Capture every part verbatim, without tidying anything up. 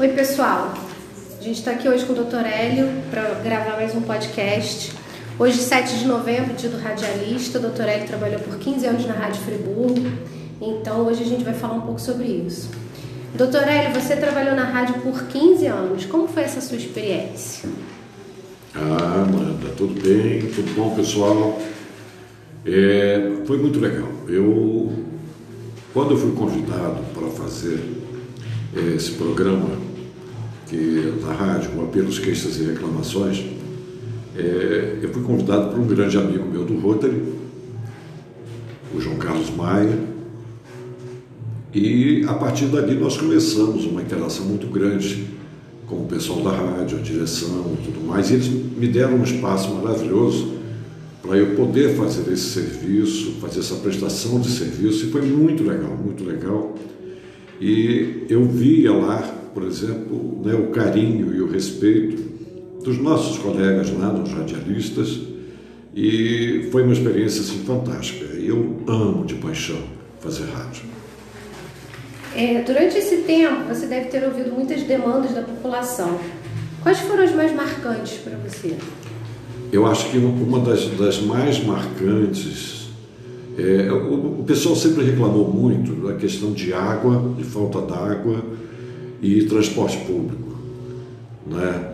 Oi, pessoal, a gente está aqui hoje com o doutor Hélio para gravar mais um podcast. Hoje, sete de novembro, dia do radialista. O doutor Hélio trabalhou por quinze anos na Rádio Friburgo, então hoje a gente vai falar um pouco sobre isso. doutor Hélio, você trabalhou na rádio por quinze anos, como foi essa sua experiência? Ah, Amanda, tudo bem, tudo bom, pessoal? É, foi muito legal. Eu, quando eu fui convidado para fazer esse programa que, da rádio, com apelos, queixas e reclamações, é, eu fui convidado por um grande amigo meu do Rotary, o João Carlos Maia, e a partir dali nós começamos uma interação muito grande com o pessoal da rádio, a direção e tudo mais, e eles me deram um espaço maravilhoso para eu poder fazer esse serviço, fazer essa prestação de serviço, e foi muito legal, muito legal. E eu via lá, por exemplo, né, o carinho e o respeito dos nossos colegas lá, dos radialistas, e foi uma experiência assim, fantástica. Eu amo de paixão fazer rádio. É, durante esse tempo, você deve ter ouvido muitas demandas da população. Quais foram as mais marcantes para você? Eu acho que uma das, das mais marcantes... É, o, o pessoal sempre reclamou muito da questão de água, de falta d'água e transporte público, né?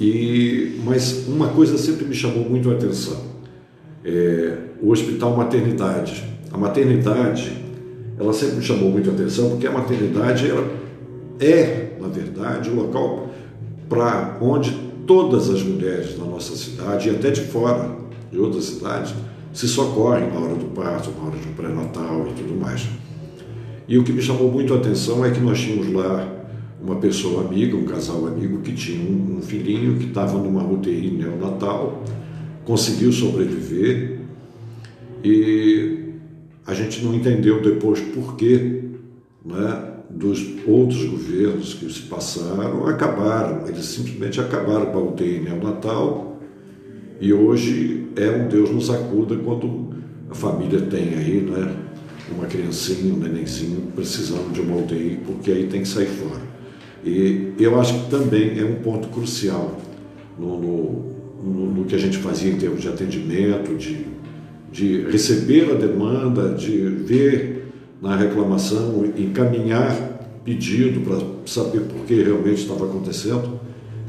E, mas uma coisa sempre me chamou muito a atenção, é, o hospital maternidade. A maternidade, ela sempre me chamou muito a atenção, porque a maternidade ela é, na verdade, o local para onde todas as mulheres da nossa cidade e até de fora, de outras cidades, se socorrem na hora do parto, na hora de um pré-natal e tudo mais. E o que me chamou muito a atenção é que nós tínhamos lá uma pessoa amiga, um casal amigo, que tinha um filhinho que estava numa U T I neonatal, conseguiu sobreviver, e a gente não entendeu depois porquê, né, dos outros governos que se passaram, acabaram, eles simplesmente acabaram com a U T I neonatal. E hoje é um Deus nos acuda quando a família tem aí, né, uma criancinha, um nenenzinho, precisando de uma U T I, porque aí tem que sair fora. E eu acho que também é um ponto crucial no, no, no, no que a gente fazia em termos de atendimento, de, de receber a demanda, de ver na reclamação, encaminhar pedido para saber por que realmente estava acontecendo.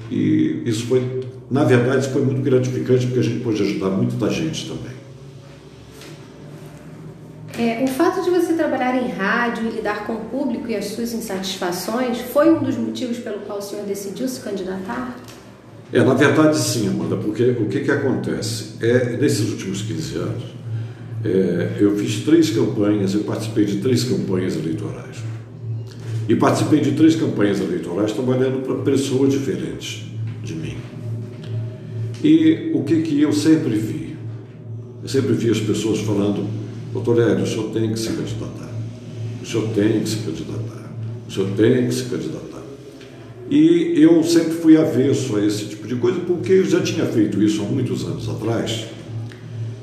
E isso foi... Na verdade, foi muito gratificante, porque a gente pôde ajudar muita gente também. É, o fato de você trabalhar em rádio e lidar com o público e as suas insatisfações foi um dos motivos pelo qual o senhor decidiu se candidatar? É, na verdade sim, Amanda, porque o que, que acontece? É, nesses últimos quinze anos, é, eu fiz três campanhas, eu participei de três campanhas eleitorais. E participei de três campanhas eleitorais trabalhando para pessoas diferentes de mim. E o que, que eu sempre vi? Eu sempre vi as pessoas falando: doutor Hélio, o senhor tem que se candidatar, o senhor tem que se candidatar, o senhor tem que se candidatar. E eu sempre fui avesso a esse tipo de coisa, porque eu já tinha feito isso há muitos anos atrás,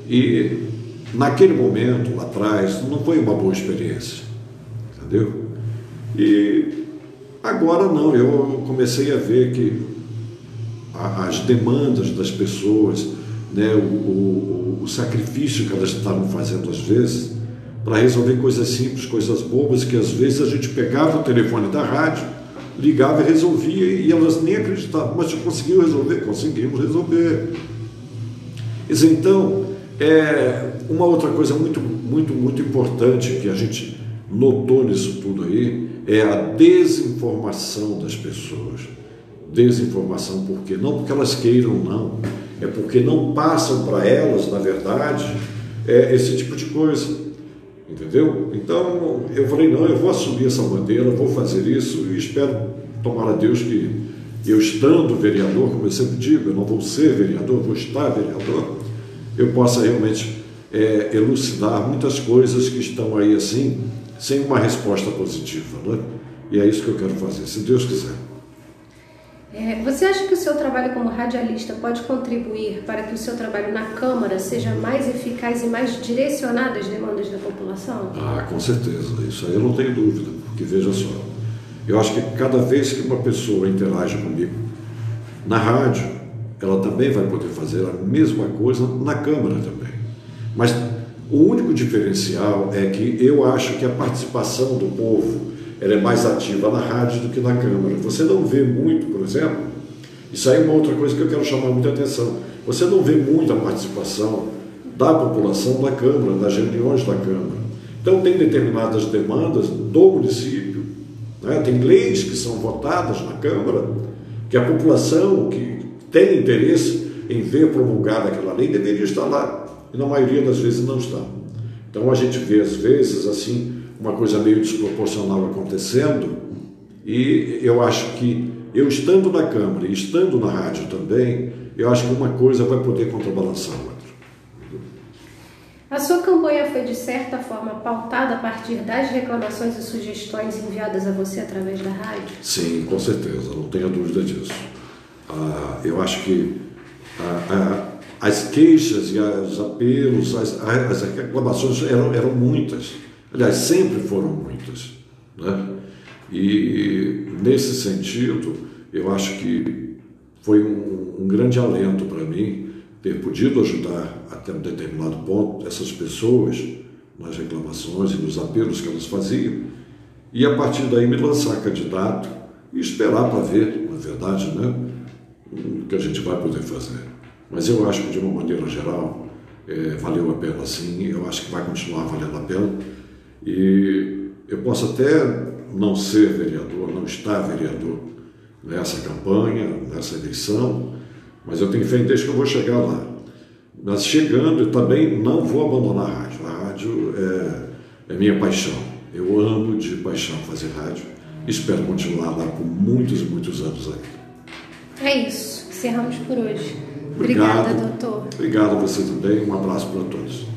e naquele momento, lá atrás, não foi uma boa experiência, entendeu? E agora não, eu comecei a ver que as demandas das pessoas, né, o, o, o sacrifício que elas estavam fazendo às vezes para resolver coisas simples, coisas bobas, que às vezes a gente pegava o telefone da rádio, ligava e resolvia, e elas nem acreditavam, mas conseguiu resolver, conseguimos resolver. Então, é uma outra coisa muito, muito, muito importante que a gente notou nisso tudo aí, é a desinformação das pessoas. Desinformação, por quê? Não porque elas queiram, não. É porque não passam para elas, na verdade, é esse tipo de coisa. Entendeu? Então, eu falei, não, eu vou assumir essa bandeira, vou fazer isso, e espero, tomara a Deus, que eu, estando vereador, como eu sempre digo, eu não vou ser vereador, vou estar vereador, eu possa realmente é, elucidar muitas coisas que estão aí assim, sem uma resposta positiva, né? E é isso que eu quero fazer, se Deus quiser. Você acha que o seu trabalho como radialista pode contribuir para que o seu trabalho na Câmara seja mais eficaz e mais direcionado às demandas da população? Ah, com certeza, isso aí eu não tenho dúvida, porque veja só, Eu acho que cada vez que uma pessoa interage comigo na rádio, ela também vai poder fazer a mesma coisa na Câmara também. Mas o único diferencial é que eu acho que a participação do povo ela é mais ativa na rádio do que na Câmara. Você não vê muito, por exemplo, isso aí é uma outra coisa que eu quero chamar muita atenção, você não vê muita participação da população na Câmara, nas reuniões da Câmara. Então tem determinadas demandas do município, né? Tem leis que são votadas na Câmara, que a população que tem interesse em ver promulgada aquela lei deveria estar lá, e na maioria das vezes não está. Então a gente vê às vezes assim uma coisa meio desproporcional acontecendo, e eu acho que eu estando na Câmara e estando na rádio também, eu acho que uma coisa vai poder contrabalançar a outra. A sua campanha foi, de certa forma, pautada a partir das reclamações e sugestões enviadas a você através da rádio? Sim, com certeza, não tenho dúvida disso. Ah, eu acho que ah, ah, as queixas e os apelos, as, as reclamações eram, eram muitas. Aliás, sempre foram muitas, né? E, nesse sentido, eu acho que foi um, um grande alento para mim ter podido ajudar até um determinado ponto essas pessoas nas reclamações e nos apelos que elas faziam, e a partir daí me lançar candidato e esperar para ver, na verdade, né, o que a gente vai poder fazer. Mas eu acho que, de uma maneira geral, é, valeu a pena sim, eu acho que vai continuar valendo a pena, e eu posso até não ser vereador, não estar vereador nessa campanha, nessa eleição, mas eu tenho fé em Deus que eu vou chegar lá. Mas chegando, eu também não vou abandonar a rádio. A rádio é, é minha paixão. Eu amo de paixão fazer rádio. Espero continuar lá por muitos, muitos anos ainda. É isso. Encerramos por hoje. Obrigado, Obrigada, doutor. Obrigado a você também. Um abraço para todos.